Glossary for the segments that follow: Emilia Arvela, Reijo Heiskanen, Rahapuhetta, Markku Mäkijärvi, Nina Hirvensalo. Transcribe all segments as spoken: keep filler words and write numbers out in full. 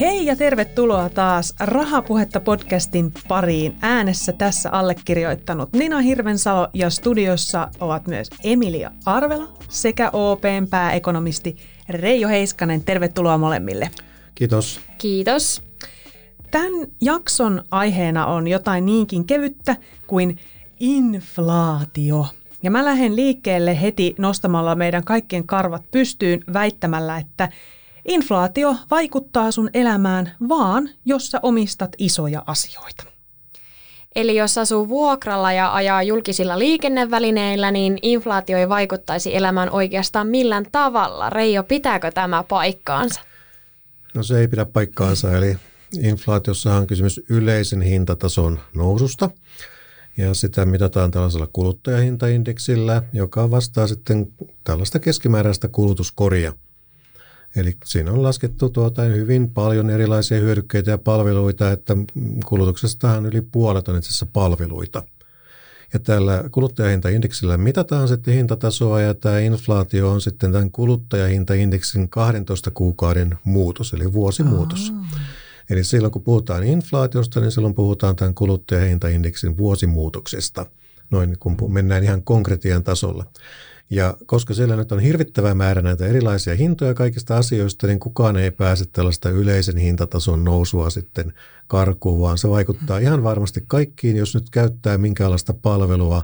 Hei ja tervetuloa taas Rahapuhetta-podcastin pariin. Äänessä tässä allekirjoittanut Nina Hirvensalo ja studiossa ovat myös Emilia Arvela sekä O P:n pääekonomisti Reijo Heiskanen. Tervetuloa molemmille. Kiitos. Kiitos. Tämän jakson aiheena on jotain niinkin kevyttä kuin inflaatio. Ja mä lähden liikkeelle heti nostamalla meidän kaikkien karvat pystyyn väittämällä, että inflaatio vaikuttaa sun elämään vaan, jos sä omistat isoja asioita. Eli jos asuu vuokralla ja ajaa julkisilla liikennevälineillä, niin inflaatio ei vaikuttaisi elämään oikeastaan millään tavalla. Reijo, pitääkö tämä paikkaansa? No se ei pidä paikkaansa, eli inflaatiossahan on kysymys yleisen hintatason noususta. Ja sitä mitataan tällaisella kuluttajahintaindeksillä, joka vastaa sitten tällaista keskimääräistä kulutuskoria. Eli siinä on laskettu tuota hyvin paljon erilaisia hyödykkeitä ja palveluita, että kulutuksestahan yli puolet on itse asiassa palveluita. Ja tällä kuluttajahintaindeksillä mitataan sitten hintatasoa, ja tämä inflaatio on sitten tämän kuluttajahintaindeksin kahdentoista kuukauden muutos, eli vuosimuutos. Oh. Eli silloin kun puhutaan inflaatiosta, niin silloin puhutaan tämän kuluttajahintaindeksin vuosimuutoksesta, noin kun mennään ihan konkretian tasolla. Ja koska siellä nyt on hirvittävä määrä näitä erilaisia hintoja kaikista asioista, niin kukaan ei pääse tällaista yleisen hintatason nousua sitten karkuun, vaan se vaikuttaa ihan varmasti kaikkiin, jos nyt käyttää minkäänlaista palvelua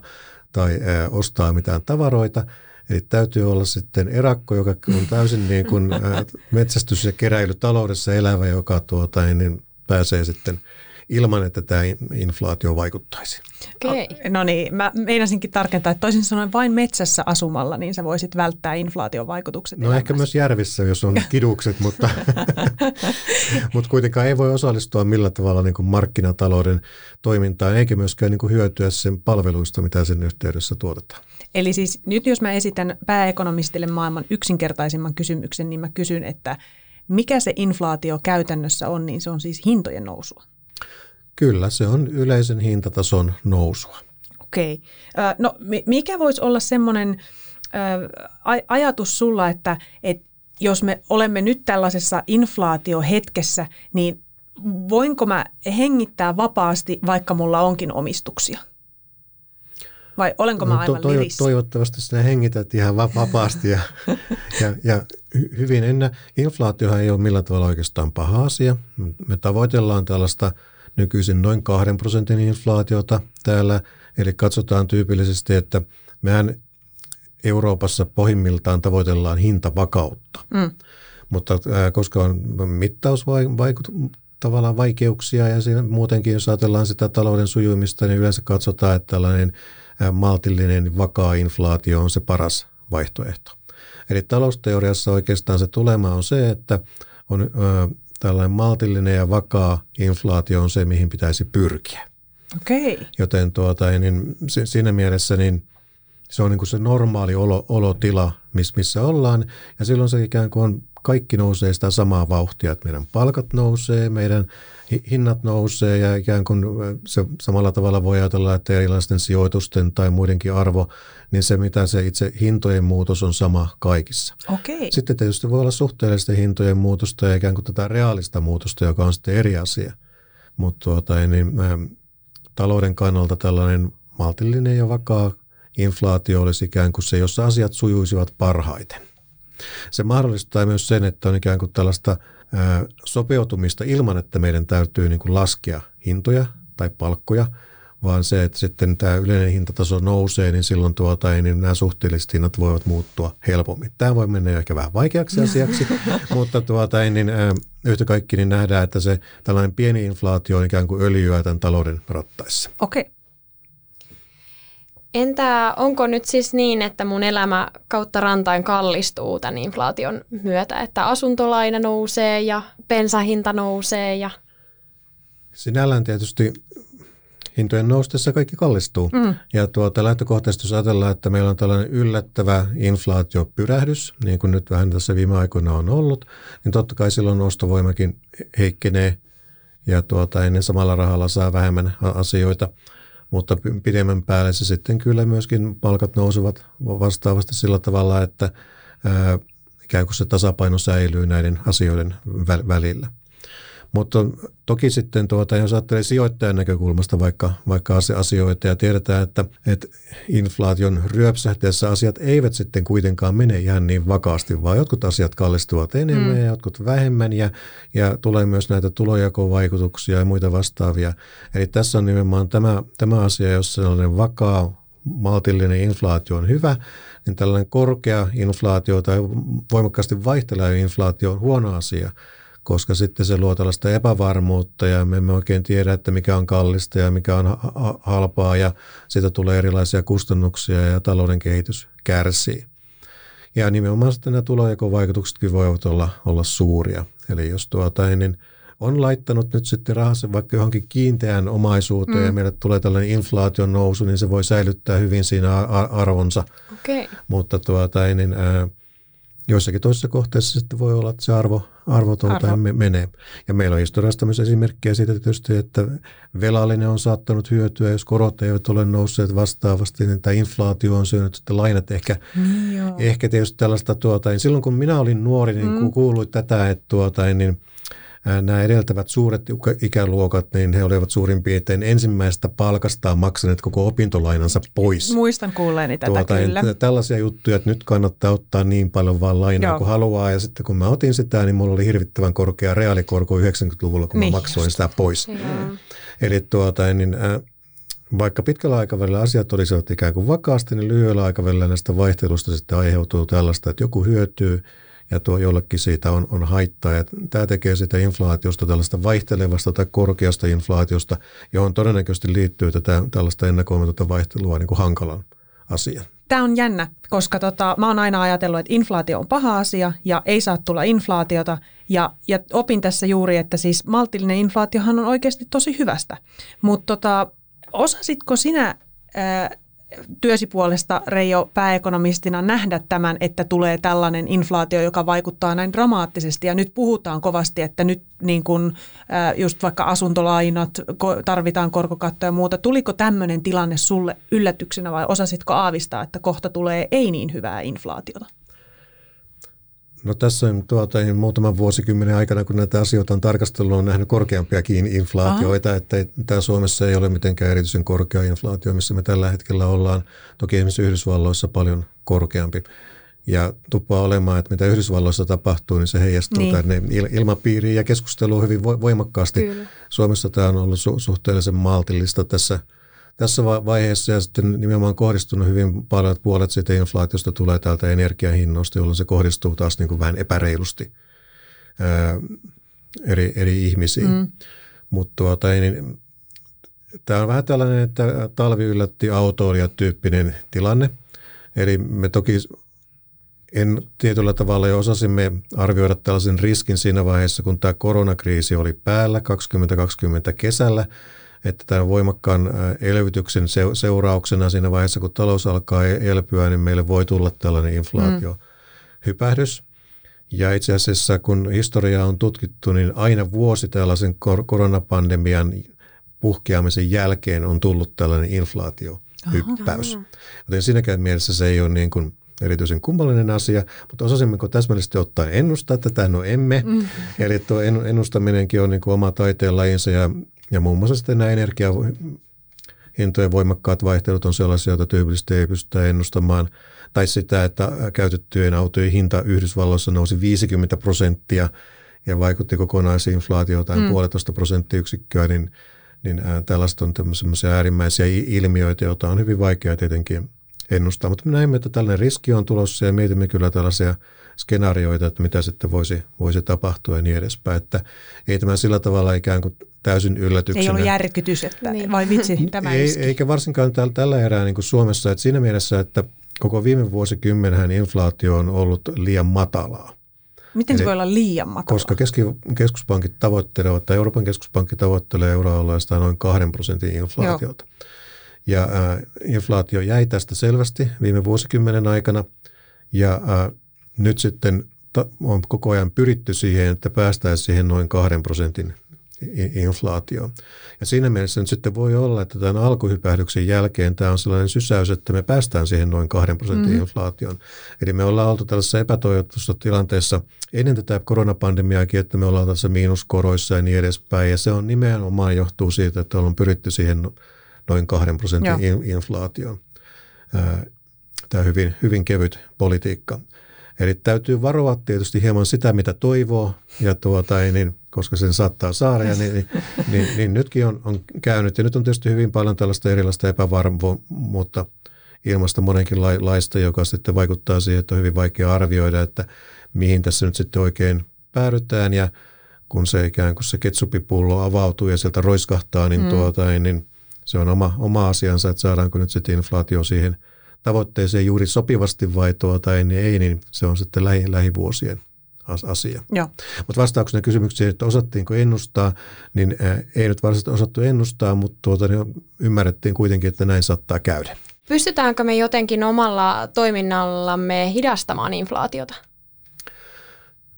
tai ostaa mitään tavaroita. Eli täytyy olla sitten erakko, joka on täysin niin kuin metsästys- ja keräilytaloudessa elävä, joka tuota, niin pääsee sitten ilman, että tämä inflaatio vaikuttaisi. Okei. Okay. No niin, mä meinasinkin tarkentaa, että toisin sanoen vain metsässä asumalla, niin sä voisit välttää inflaation vaikutukset. No elämässä. Ehkä myös järvissä, jos on kidukset, mutta mut kuitenkaan ei voi osallistua millään tavalla niin kuin markkinatalouden toimintaan, eikä myöskään niin kuin hyötyä sen palveluista, mitä sen yhteydessä tuotetaan. Eli siis nyt jos mä esitän pääekonomistille maailman yksinkertaisimman kysymyksen, niin mä kysyn, että mikä se inflaatio käytännössä on, niin se on siis hintojen nousua. Kyllä, se on yleisen hintatason nousua. Okei. No mikä voisi olla semmoinen ajatus sulla, että, että jos me olemme nyt tällaisessa inflaatiohetkessä, niin voinko mä hengittää vapaasti, vaikka mulla onkin omistuksia? Vai olenko mä aivan no, lirissä? Toivottavasti sinä hengität ihan vapaasti ja, ja, ja hyvin ennä. Inflaatiohan ei ole millään tavalla oikeastaan paha asia. Me tavoitellaan tällaista nykyisin noin kahden prosentin inflaatiota täällä. Eli katsotaan tyypillisesti, että mehän Euroopassa pohjimmiltaan tavoitellaan hintavakautta. Mm. Mutta äh, koska on mittausvaikutus, tavallaan vaikeuksia ja siinä muutenkin, jos ajatellaan sitä talouden sujumista, niin yleensä katsotaan, että tällainen maltillinen vakaa inflaatio on se paras vaihtoehto. Eli talousteoriassa oikeastaan se tulema on se, että on ö, tällainen maltillinen ja vakaa inflaatio on se, mihin pitäisi pyrkiä. Okei. Joten tuota, niin siinä mielessä niin se on niin kuin se normaali olo, olotila, missä ollaan, ja silloin se ikään kuin on kaikki nousee sitä samaa vauhtia, että meidän palkat nousee, meidän hinnat nousee ja ikään kuin se samalla tavalla voi ajatella, että erilaisten sijoitusten tai muidenkin arvo, niin se mitä se itse hintojen muutos on sama kaikissa. Okay. Sitten tietysti voi olla suhteellisten hintojen muutosta ja ikään kuin tätä reaalista muutosta, joka on sitten eri asia. Mutta tuota, niin, talouden kannalta tällainen maltillinen ja vakaa inflaatio olisi ikään kuin se, jossa asiat sujuisivat parhaiten. Se mahdollistaa myös sen, että on ikään kuin tällaista ää, sopeutumista ilman, että meidän täytyy niin kuin laskea hintoja tai palkkoja, vaan se, että sitten tämä yleinen hintataso nousee, niin silloin tuota, niin nämä suhteelliset hinnat voivat muuttua helpommin. Tämä voi mennä ehkä vähän vaikeaksi asiaksi, mutta tuota, niin, ää, yhtä kaikki niin nähdään, että se tällainen pieni inflaatio on ikään kuin öljyä tämän talouden rattaissa. Okei. Okay. Entä onko nyt siis niin, että mun elämä kautta rantain kallistuu tämän inflaation myötä, että asuntolaina nousee ja bensahinta nousee? Ja... Sinällään tietysti hintojen noustessa kaikki kallistuu. Mm. Ja tuota, lähtökohtaisesti jos ajatellaan, että meillä on tällainen yllättävä inflaatiopyrähdys, niin kuin nyt vähän tässä viime aikoina on ollut, niin totta kai silloin ostovoimakin heikkenee ja tuota, ennen samalla rahalla saa vähemmän asioita. Mutta pidemmän päälle se sitten kyllä myöskin palkat nousevat vastaavasti sillä tavalla, että ää, ikään kuin se tasapaino säilyy näiden asioiden väl- välillä. Mutta toki sitten, tuota, jos ajattelee sijoittajan näkökulmasta vaikka, vaikka asioita ja tiedetään, että, että inflaation ryöpsähteessä asiat eivät sitten kuitenkaan mene ihan niin vakaasti, vaan jotkut asiat kallistuvat enemmän mm. ja jotkut vähemmän ja, ja tulee myös näitä tulonjakovaikutuksia ja muita vastaavia. Eli tässä on nimenomaan tämä, tämä asia, jossa sellainen vakaa, maltillinen inflaatio on hyvä, niin tällainen korkea inflaatio tai voimakkaasti vaihteleva inflaatio on huono asia. Koska sitten se luo tällaista epävarmuutta ja me emme oikein tiedä, että mikä on kallista ja mikä on ha- halpaa ja siitä tulee erilaisia kustannuksia ja talouden kehitys kärsii. Ja nimenomaan sitten nämä tulonjakovaikutuksetkin voivat olla, olla suuria. Eli jos tuota, niin on laittanut nyt sitten rahassa vaikka johonkin kiinteään omaisuuteen mm. ja meille tulee tällainen inflaation nousu, niin se voi säilyttää hyvin siinä arvonsa. Okay. Mutta tuota, niin... Ää, joissakin toisissa kohteissa sitten voi olla, että se arvo, arvo tuota menee. Ja meillä on historiasta myös esimerkkejä siitä tietysti, että velallinen on saattanut hyötyä, jos korot eivät ole nousseet vastaavasti, niin tämä inflaatio on syönyt sitten lainat ehkä, niin ehkä tietysti tällaista. Tuota, silloin kun minä olin nuori, niin mm. kuului tätä, että tuota, niin nämä edeltävät suuret ikäluokat, niin he olivat suurin piirtein ensimmäisestä palkastaan maksaneet koko opintolainansa pois. Muistan kuulleeni tätä tuota, kyllä. Tällaisia juttuja, että nyt kannattaa ottaa niin paljon vaan lainaa Joo. kuin haluaa. Ja sitten kun mä otin sitä, niin mulla oli hirvittävän korkea reaalikorko yhdeksänkymmentäluvulla, kun niin, mä maksoin just. sitä pois. Joo. Eli tuota, niin, äh, vaikka pitkällä aikavälillä asiat olisivat ikään kuin vakaasti, niin lyhyellä aikavälillä näistä vaihtelusta sitten aiheutuu tällaista, että joku hyötyy. Ja tuo jollekin siitä on, on haittaa. Ja tämä tekee sitä inflaatiosta tällaista vaihtelevasta tai korkeasta inflaatiosta, johon todennäköisesti liittyy tätä, tällaista ennakoimatonta vaihtelua niin kuin hankalan asian. Tämä on jännä, koska tota, mä oon aina ajatellut, että inflaatio on paha asia ja ei saa tulla inflaatiota. Ja, ja opin tässä juuri, että siis maltillinen inflaatiohan on oikeasti tosi hyvästä. Mutta tota, osasitko sinä... Ää, työsi puolesta, Reijo, pääekonomistina nähdä tämän, että tulee tällainen inflaatio, joka vaikuttaa näin dramaattisesti. Ja nyt puhutaan kovasti, että nyt niin kun, just vaikka asuntolainat, tarvitaan korkokattoja ja muuta. Tuliko tämmöinen tilanne sulle yllätyksenä vai osasitko aavistaa, että kohta tulee ei niin hyvää inflaatiota? No tässä on tuota, muutaman vuosikymmenen aikana, kun näitä asioita on tarkastellut, on nähnyt korkeampiakin inflaatioita, Aha. että tämä Suomessa ei ole mitenkään erityisen korkea inflaatio, missä me tällä hetkellä ollaan. Toki esimerkiksi Yhdysvalloissa paljon korkeampi. Ja tuppaa olemaan, että mitä Yhdysvalloissa tapahtuu, niin se heijastuu niin. tänne ilmapiiriin ja keskusteluun hyvin voimakkaasti. Kyllä. Suomessa tämä on ollut su- suhteellisen maltillista tässä Tässä vaiheessa ja sitten nimenomaan kohdistunut hyvin paljon, että puolet siitä inflaatiosta tulee täältä energiahinnoista, jolloin se kohdistuu taas niin kuin vähän epäreilusti ää, eri, eri ihmisiin. Mm. Mutta tuota, niin, tämä on vähän tällainen, että talvi yllätti autoilijatyyppinen tilanne. Eli me toki en tietyllä tavalla jo osasimme arvioida tällaisen riskin siinä vaiheessa, kun tämä koronakriisi oli päällä kaksituhattakaksikymmentä kesällä. Että tämän voimakkaan elvytyksen seurauksena siinä vaiheessa, kun talous alkaa elpyä, niin meille voi tulla tällainen inflaatiohypähdys. Ja itse asiassa, kun historiaa on tutkittu, niin aina vuosi tällaisen koronapandemian puhkeamisen jälkeen on tullut tällainen inflaatiohyppäys. Joten siinäkään mielessä se ei ole niin kuin erityisen kummallinen asia, mutta osasimmeko täsmällisesti ottaen ennustaa tätä? No emme. Mm. Eli tuo ennustaminenkin on niin kuin oma taiteenlajinsa ja Ja muun muassa sitten nämä energiahintojen voimakkaat vaihtelut on sellaisia, joita tyypillisesti ei pystytä ennustamaan. Tai sitä, että käytettyjen autojen hinta Yhdysvalloissa nousi viisikymmentä prosenttia ja vaikutti kokonaisinflaatioon tai mm. puolitoista prosenttiyksikköä, niin, niin tällaista on tämmöisiä äärimmäisiä ilmiöitä, joita on hyvin vaikea tietenkin ennustaa. Mutta me näemme, että tällainen riski on tulossa ja mietimme kyllä tällaisia skenaarioita, että mitä sitten voisi, voisi tapahtua ja niin edespäin. Että ei tämä sillä tavalla ikään kuin täysin yllätyksenä. Ei ole järkytys, että niin. vai vitsi tämä ei, iski. Eikä varsinkaan tällä, tällä erää niin kuin Suomessa. Että siinä mielessä, että koko viime vuosikymmenhän inflaatio on ollut liian matalaa. Miten eli, se voi olla liian matala? Koska keski, keskuspankit tavoittelevat, tai Euroopan keskuspankki tavoittelee euroalueesta noin kahden prosentin inflaatiota. Joo. Ja äh, inflaatio jäi tästä selvästi viime vuosikymmenen aikana, ja äh, nyt sitten ta- on koko ajan pyritty siihen, että päästäisiin siihen noin kahden prosentin inflaatioon. Ja siinä mielessä nyt sitten voi olla, että tämän alkuhypähdyksen jälkeen tämä on sellainen sysäys, että me päästään siihen noin kahden prosentin mm. inflaatioon. Eli me ollaan oltu tällaisessa epätoivotussa tilanteessa ennen tätä koronapandemiaakin, että me ollaan tässä miinuskoroissa ja niin edespäin. Ja se on nimenomaan johtuu siitä, että ollaan pyritty siihen noin kahden prosentin Joo. inflaatioon. Tämä on hyvin, hyvin kevyt politiikka. Eli täytyy varoa tietysti hieman sitä, mitä toivoo, ja tuota, niin, koska sen saattaa saada, ja niin, niin, niin, niin nytkin on, on käynyt. Ja nyt on tietysti hyvin paljon tällaista erilaista epävarmuutta ilmasta monenkinlaista, joka sitten vaikuttaa siihen, että on hyvin vaikea arvioida, että mihin tässä nyt sitten oikein päädytään. Ja kun se ikään kuin se ketsupipullo avautuu ja sieltä roiskahtaa, niin, mm. tuota, niin se on oma, oma asiansa, että saadaanko nyt sitten inflaatio siihen tavoitteeseen juuri sopivasti vai tuota, ei, niin ei, niin se on sitten lähi, lähivuosien asia. Mutta vastauksena kysymykseen, että osattiinko ennustaa, niin ei nyt varsinaisesti osattu ennustaa, mutta tuota, niin ymmärrettiin kuitenkin, että näin saattaa käydä. Pystytäänkö me jotenkin omalla toiminnallamme hidastamaan inflaatiota?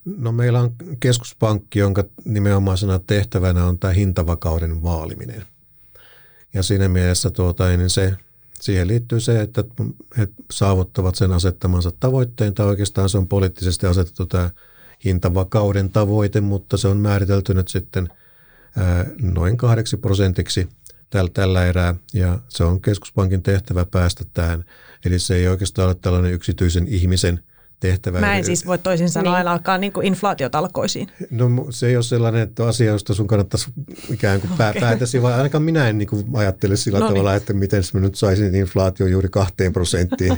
No meillä on keskuspankki, jonka nimenomaisena tehtävänä on tämä hintavakauden vaaliminen. Ja siinä mielessä tuota, niin se... Siihen liittyy se, että he saavuttavat sen asettamansa tavoitteen, tai oikeastaan se on poliittisesti asetettu tämä hintavakauden tavoite, mutta se on määritelty nyt sitten noin kahdeksi prosentiksi tällä erää, ja se on keskuspankin tehtävä päästä tähän. Eli se ei oikeastaan ole tällainen yksityisen ihmisen tehtävä. Mä en siis voi toisin sanoa, niin. alkaa niin kuin inflaatiotalkoisiin. No se ei ole sellainen että asia, josta sun kannattaisi ikään kuin okay. päätäsi, vaan ainakaan minä en niin kuin ajattele sillä no tavalla, niin. että miten mä nyt saisin inflaatio juuri kahteen prosenttiin.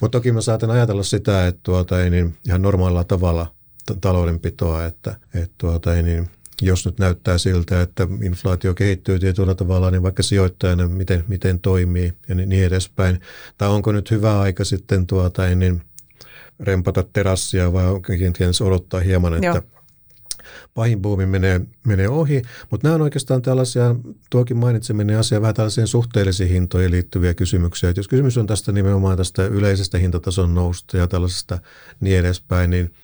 Mutta toki mä saatan ajatella sitä, että tuota, ei niin ihan normaalilla tavalla t- taloudenpitoa, että et tuota, ei niin, jos nyt näyttää siltä, että inflaatio kehittyy tietyllä tavalla, niin vaikka sijoittajana miten, miten toimii ja niin edespäin. Tai onko nyt hyvä aika sitten tuota, ei niin, rempata terassia, vai kenties odottaa hieman, että Joo. pahin buumi menee, menee ohi. Mutta nämä on oikeastaan tällaisia, tuokin mainitseminen asia, vähän tällaisiin suhteellisiin hintoihin liittyviä kysymyksiä. Et jos kysymys on tästä nimenomaan tästä yleisestä hintatason noususta ja tällaisesta niin edespäin, niin,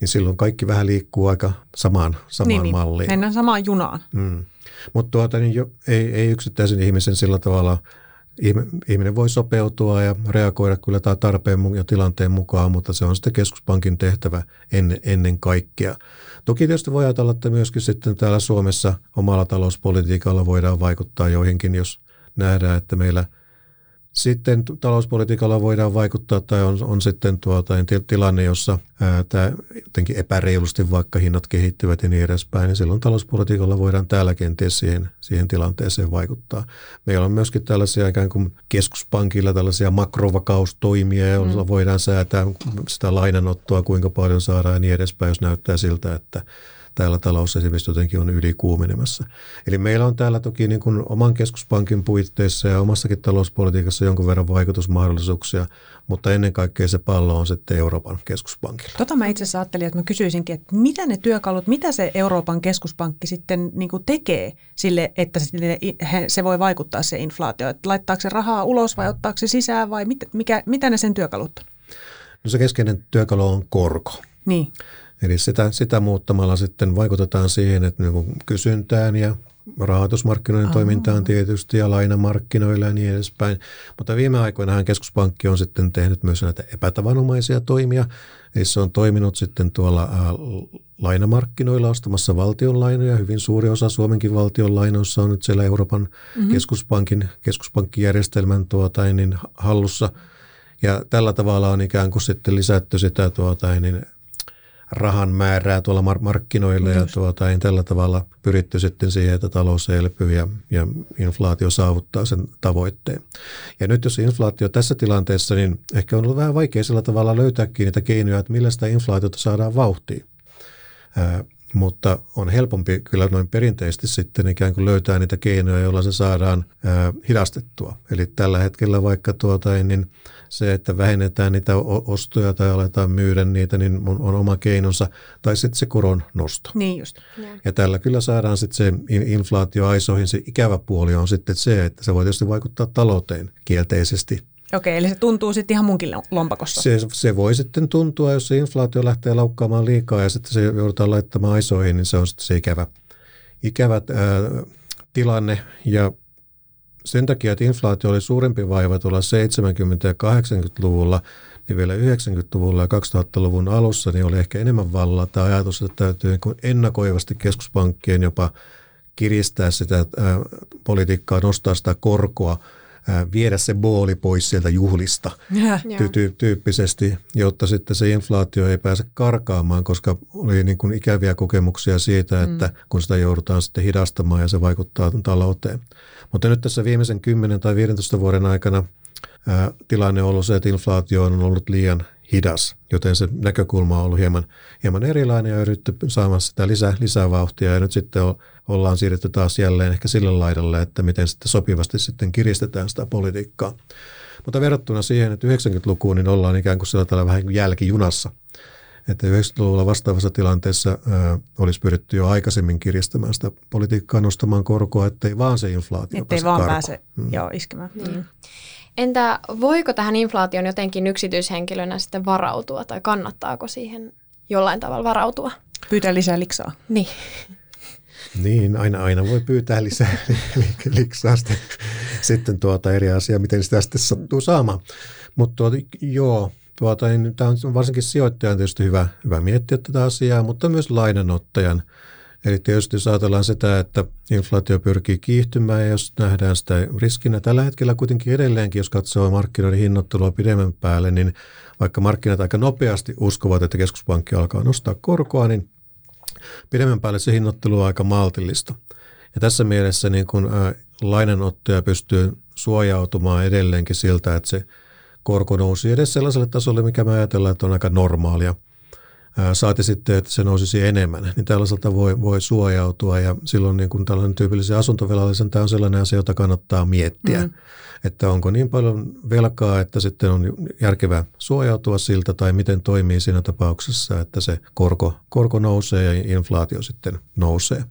niin silloin kaikki vähän liikkuu aika samaan, samaan niin, malliin. Mennään samaan junaan. Mm. Mutta tuota, niin jo, ei, ei yksittäisen ihmisen sillä tavalla... Ihminen voi sopeutua ja reagoida kyllä tämä tarpeen ja tilanteen mukaan, mutta se on sitten keskuspankin tehtävä ennen, ennen kaikkea. Toki tietysti voi ajatella, että myöskin sitten täällä Suomessa omalla talouspolitiikalla voidaan vaikuttaa joihinkin, jos nähdään, että meillä sitten talouspolitiikalla voidaan vaikuttaa tai on, on sitten tuota, tilanne, jossa ää, tämä jotenkin epäreilusti vaikka hinnat kehittyvät ja niin edespäin, niin silloin talouspolitiikalla voidaan täällä kenties siihen, siihen tilanteeseen vaikuttaa. Meillä on myöskin tällaisia ikään kuin keskuspankilla tällaisia makrovakaustoimia, joilla mm. voidaan säätää sitä lainanottoa, kuinka paljon saadaan ja niin edespäin, jos näyttää siltä, että täällä talous esimerkiksi jotenkin on ylikuumenemassa. Eli meillä on täällä toki niin kuin oman keskuspankin puitteissa ja omassakin talouspolitiikassa jonkun verran vaikutusmahdollisuuksia, mutta ennen kaikkea se pallo on sitten Euroopan keskuspankilla. Tota mä itse asiassa ajattelin, että mä kysyisinkin, että mitä ne työkalut, mitä se Euroopan keskuspankki sitten niin kuin tekee sille, että se voi vaikuttaa se inflaatio? Että laittaako se rahaa ulos vai ottaako se sisään vai mit, mikä, mitä ne sen työkalut on? No se keskeinen työkalu on korko. Niin. Eli sitä, sitä muuttamalla sitten vaikutetaan siihen, että niin kysyntään ja rahoitusmarkkinoiden toimintaan tietysti ja lainamarkkinoilla ja niin edespäin. Mutta viime aikoinahan keskuspankki on sitten tehnyt myös näitä epätavanomaisia toimia. Eli se on toiminut sitten tuolla lainamarkkinoilla ostamassa valtionlainoja. Hyvin suuri osa Suomenkin valtionlainoissa on nyt siellä Euroopan mm-hmm. keskuspankin, keskuspankkijärjestelmän tuota, niin hallussa. Ja tällä tavalla on ikään kuin sitten lisätty sitä tuota, niin rahan määrää tuolla markkinoilla ja tuota, tällä tavalla pyritty sitten siihen, että talous elpyy ja, ja inflaatio saavuttaa sen tavoitteen. Ja nyt jos inflaatio tässä tilanteessa, niin ehkä on ollut vähän vaikea sillä tavalla löytääkin niitä keinoja, että millä sitä inflaatiota saadaan vauhtiin. Mutta on helpompi kyllä noin perinteisesti sitten ikään kuin löytää niitä keinoja, joilla se saadaan ää, hidastettua. Eli tällä hetkellä vaikka tuota, niin se, että vähennetään niitä ostoja tai aletaan myydä niitä, niin on, on oma keinonsa. Tai sitten se koron nosto. Niin just. Yeah. Ja tällä kyllä saadaan sitten se inflaatio aisoihin. Se ikävä puoli on sitten se, että se voi tietysti vaikuttaa talouteen kielteisesti. Okei, eli se tuntuu sitten ihan munkin lompakossa. Se, se voi sitten tuntua, jos se inflaatio lähtee laukkaamaan liikaa ja sitten se joudutaan laittamaan aisoihin, niin se on sitten se ikävä, ikävä äh, tilanne. Ja sen takia, että inflaatio oli suurempi vaiva tuolla seitsemänkymmentä- ja kahdeksankymmentäluvulla, niin vielä yhdeksänkymmentäluvulla ja kaksituhattaluvun alussa niin oli ehkä enemmän vallaa tämä ajatus, että täytyy niin kuin ennakoivasti keskuspankkien jopa kiristää sitä äh, politiikkaa, nostaa sitä korkoa, viedä se booli pois sieltä juhlista tyy- tyyppisesti, jotta sitten se inflaatio ei pääse karkaamaan, koska oli niin kuin ikäviä kokemuksia siitä, että mm. kun sitä joudutaan sitten hidastamaan ja se vaikuttaa talouteen. Mutta nyt tässä viimeisen kymmenen tai viidentoista vuoden aikana ää, tilanne on ollut se, että inflaatio on ollut liian hidas, joten se näkökulma on ollut hieman, hieman erilainen ja yritetty saamaan sitä lisää, lisää vauhtia ja nyt sitten on ollaan siirretty taas jälleen ehkä sille laidalle, että miten sitten sopivasti sitten kiristetään sitä politiikkaa. Mutta verrattuna siihen, että yhdeksänkymmentälukuun niin ollaan ikään kuin sillä tavalla vähän kuin jälkijunassa. Että yhdeksänkymmentäluvulla vastaavassa tilanteessa ö, olisi pyritty jo aikaisemmin kiristämään sitä politiikkaa, nostamaan korkoa, ettei vaan se inflaatio ettei pääse vaan karko. pääse mm. joo, iskemään. Mm. Entä voiko tähän inflaation jotenkin yksityishenkilönä sitten varautua tai kannattaako siihen jollain tavalla varautua? Pyytää lisää liksaa. Niin. Niin, aina, aina voi pyytää lisää liksaa, sitten tuota eri asiaa, miten sitä sitten sattuu saamaan. Mutta tuota, joo, tuota, niin tämä on varsinkin sijoittajan tietysti hyvä, hyvä miettiä tätä asiaa, mutta myös lainanottajan. Eli tietysti jos ajatellaan sitä, että inflaatio pyrkii kiihtymään ja jos nähdään sitä riskinä. Tällä hetkellä kuitenkin edelleenkin, jos katsoo markkinoiden hinnoittelua pidemmän päälle, niin vaikka markkinat aika nopeasti uskovat, että keskuspankki alkaa nostaa korkoa, niin pidemmän päälle se hinnoittelu on aika maltillista. Ja tässä mielessä niin kun ä, lainanottaja pystyy suojautumaan edelleenkin siltä, että se korko nousi edes sellaiselle tasolle, mikä me ajatellaan, että on aika normaalia. Ä, saati sitten, että se nousisi enemmän. Niin tällaiselta voi, voi suojautua ja silloin niin kun tällainen tyypillisen asuntovelallisen tämä on sellainen asia, jota kannattaa miettiä. Mm. Että onko niin paljon velkaa, että sitten on järkevää suojautua siltä tai miten toimii siinä tapauksessa, että se korko, korko nousee ja inflaatio sitten nousee.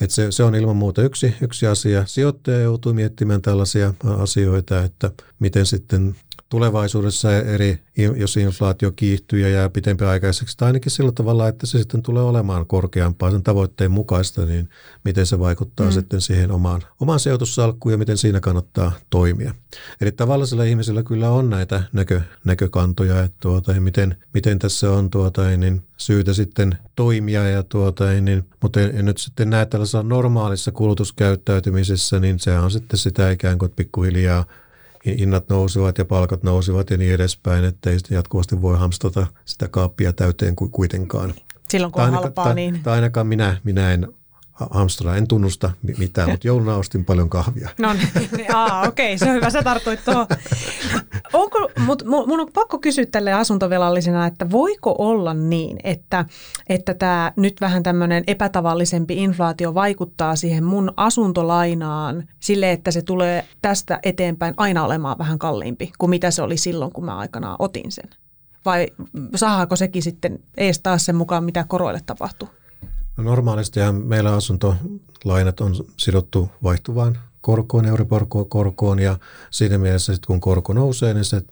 Että se, se on ilman muuta yksi, yksi asia. Sijoittaja joutuu miettimään tällaisia asioita, että miten sitten tulevaisuudessa eri, jos inflaatio kiihtyy ja jää pitempiaikaiseksi tai ainakin sillä tavalla, että se sitten tulee olemaan korkeampaa sen tavoitteen mukaista, niin miten se vaikuttaa mm. sitten siihen omaan, omaan sijoitussalkkuun ja miten siinä kannattaa toimia. Eli tavallisilla ihmisillä kyllä on näitä näkö, näkökantoja, että tuota, miten, miten tässä on tuota, niin syytä sitten toimia, ja tuota, niin, mutta en, en nyt sitten näe tällaisessa normaalissa kulutuskäyttäytymisessä, niin se on sitten sitä ikään kuin pikkuhiljaa hinnat nousevat ja palkat nousevat ja niin edespäin, ettei jatkuvasti voi hamstata sitä kaappia täyteen kuitenkaan. Silloin kun on halpaa, ta, niin... Tai ainakaan minä, minä en hamstata, en tunnusta mitään, mutta jouluna ostin paljon kahvia. No niin, aa, okei, se on hyvä, sä tartuit tuohon. Onko, mut, mun on pakko kysyä tälle asuntovelallisena, että voiko olla niin, että että tämä nyt vähän tämmöinen epätavallisempi inflaatio vaikuttaa siihen mun asuntolainaan sille, että se tulee tästä eteenpäin aina olemaan vähän kalliimpi kuin mitä se oli silloin, kun mä aikanaan otin sen? Vai saako sekin sitten ees taas sen mukaan, mitä koroille tapahtuu? No normaalistihan meillä asuntolainat on sidottu vaihtuvaan korkoon, Euribor-korkoon ja siinä mielessä sitten kun korko nousee, niin se,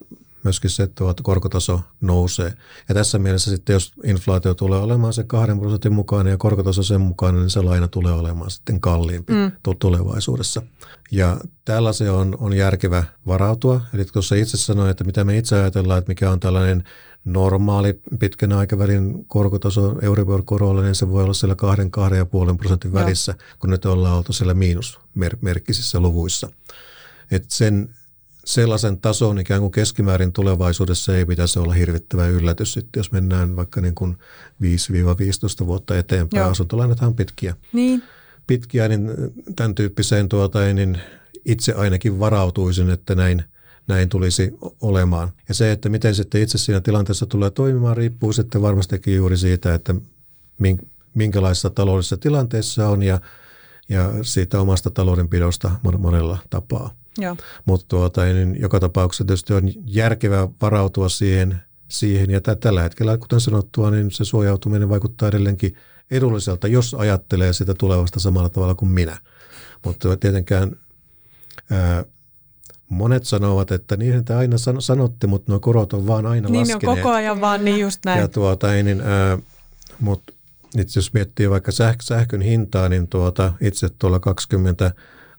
myöskin se tuo korkotaso nousee. Ja tässä mielessä sitten jos inflaatio tulee olemaan se kahden prosentin mukainen ja korkotaso sen mukainen, niin se laina tulee olemaan sitten kalliimpi mm. tulevaisuudessa. Ja tällaiseen on, on järkevä varautua. Eli tuossa itse sanoin, että mitä me itse ajatellaan, että mikä on tällainen normaali pitkän aikavälin korkotaso Euribor-korolla, niin se voi olla siellä kahden, kahden ja puolen prosentin välissä, no. kun nyt ollaan oltu siellä miinusmerkkisissä luvuissa. Et sen sellaisen tason ikään kuin keskimäärin tulevaisuudessa ei pitäisi olla hirvittävä yllätys, sitten, jos mennään vaikka niin kuin viisi viisitoista vuotta eteenpäin. Joo. Asuntolainathan on pitkiä. Niin. Pitkiä, niin tämän tyyppiseen tuota, niin itse ainakin varautuisin, että näin Näin tulisi olemaan. Ja se, että miten sitten itse siinä tilanteessa tulee toimimaan, riippuu sitten varmastikin juuri siitä, että minkälaisessa taloudellisessa tilanteessa on ja, ja siitä omasta taloudenpidosta monella tapaa. Mutta tuota, niin joka tapauksessa tietysti on järkevää varautua siihen, siihen ja t- tällä hetkellä, kuten sanottua, niin se suojautuminen vaikuttaa edelleenkin edulliselta, jos ajattelee sitä tulevasta samalla tavalla kuin minä. Mutta tietenkään ää, monet sanovat, että niinhän te aina san- sanotte, mutta nuo korot on vaan aina niin laskeneet. Niin on koko ajan vaan, niin just näin. Ja tuota, niin, ää, mut itse jos miettii vaikka säh- sähkön hintaa, niin tuota, itse tuolla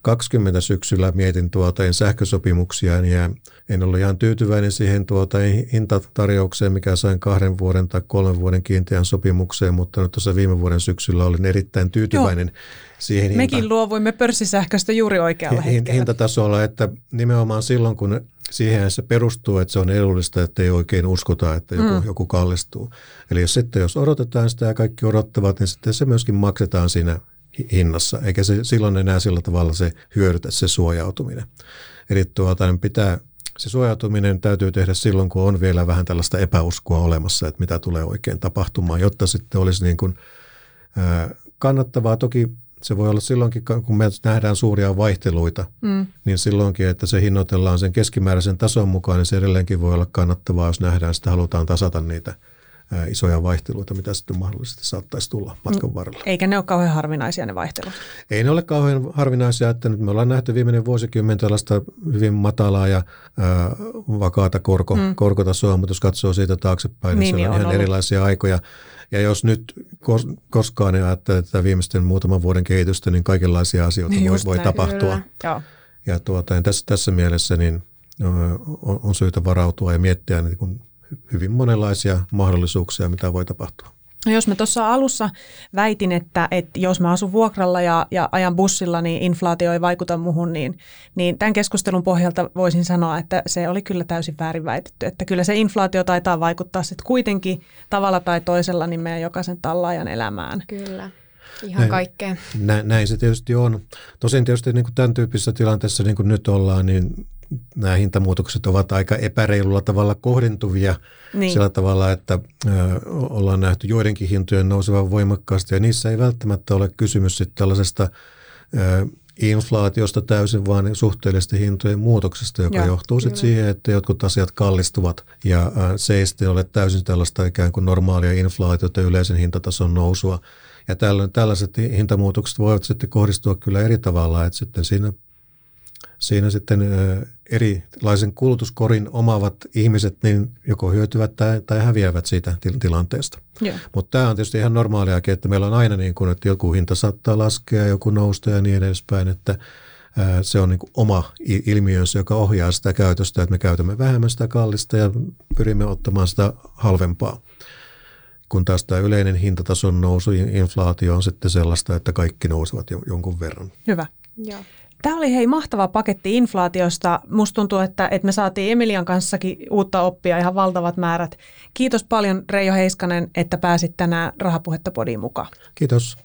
kaksikymmentä syksyllä mietin tuota, en sähkösopimuksia, niin en ollut ihan tyytyväinen siihen tuota, hintatarjoukseen, mikä sain kahden vuoden tai kolmen vuoden kiinteän sopimukseen, mutta nyt tuossa viime vuoden syksyllä olin erittäin tyytyväinen Joo. siihen hintaan. Mekin hinta- luovuimme pörssisähköstä juuri oikealla hin- hetkellä. Hintatasolla, että nimenomaan silloin, kun siihen se perustuu, että se on edullista, että ei oikein uskota, että joku, mm. joku kallistuu. Eli jos sitten jos odotetaan sitä ja kaikki odottavat, niin sitten se myöskin maksetaan siinä hinnassa, eikä se silloin enää sillä tavalla se hyödytä se suojautuminen. Eli tuota, pitää, se suojautuminen täytyy tehdä silloin, kun on vielä vähän tällaista epäuskoa olemassa, että mitä tulee oikein tapahtumaan, jotta sitten olisi niin kuin äh, kannattavaa. Toki se voi olla silloinkin, kun me nähdään suuria vaihteluita, mm. niin silloinkin, että se hinnoitellaan sen keskimääräisen tason mukaan, niin se edelleenkin voi olla kannattavaa, jos nähdään, että halutaan tasata niitä isoja vaihteluita, mitä sitten mahdollisesti saattaisi tulla matkan varrella. Eikä ne ole kauhean harvinaisia ne vaihtelut? Ei ne ole kauhean harvinaisia, että nyt me ollaan nähty viimeinen vuosikymmen tällaista hyvin matalaa ja ää, vakaata korko, mm. korkotasoa, mutta jos katsoo siitä taaksepäin, niin, niin siellä on, on ihan ollut erilaisia aikoja. Ja jos nyt kos- koskaan ei ajattele tätä viimeisten muutaman vuoden kehitystä, niin kaikenlaisia asioita voi, voi tapahtua. Joo. Ja tuota, tässä, tässä mielessä niin, on, on syytä varautua ja miettiä, niin kun hyvin monenlaisia mahdollisuuksia, mitä voi tapahtua. No jos mä tuossa alussa väitin, että, että jos mä asun vuokralla ja, ja ajan bussilla, niin inflaatio ei vaikuta muhun, niin, niin tämän keskustelun pohjalta voisin sanoa, että se oli kyllä täysin väärin väitetty. Että kyllä se inflaatio taitaa vaikuttaa sitten kuitenkin tavalla tai toisella niin meidän jokaisen tallaajan elämään. Kyllä. Ihan näin, kaikkea. Näin, näin se tietysti on. Tosin tietysti niin kuin tämän tyyppisessä tilanteessa, niin kuin nyt ollaan, niin nämä hintamuutokset ovat aika epäreilulla tavalla kohdentuvia niin. Sillä tavalla, että ö, ollaan nähty joidenkin hintojen nousevan voimakkaasti ja niissä ei välttämättä ole kysymys sitten tällaisesta ö, inflaatiosta täysin, vaan suhteellisten hintojen muutoksesta, joka ja, johtuu sitten siihen, että jotkut asiat kallistuvat ja ö, se ei sitten ole täysin tällaista ikään kuin normaalia inflaatiota ja yleisen hintatason nousua. Ja tällöin tällaiset hintamuutokset voivat sitten kohdistua kyllä eri tavalla, että sitten siinä, siinä sitten erilaisen kulutuskorin omaavat ihmiset niin joko hyötyvät tai, tai häviävät siitä tilanteesta. Mutta tämä on tietysti ihan normaaliakin, että meillä on aina niin kuin, että joku hinta saattaa laskea, joku nousta ja niin edespäin, että se on niin kuin oma ilmiönsä, joka ohjaa sitä käytöstä, että me käytämme vähemmän sitä kallista ja pyrimme ottamaan sitä halvempaa. Kun taas tämä yleinen hintatason nousu, inflaatio on sitten sellaista, että kaikki nousevat jonkun verran. Hyvä. Joo. Tämä oli hei mahtava paketti inflaatiosta. Musta tuntuu, että, että me saatiin Emilian kanssakin uutta oppia, ihan valtavat määrät. Kiitos paljon Reijo Heiskanen, että pääsit tänään Rahapuhetta-podiin mukaan. Kiitos.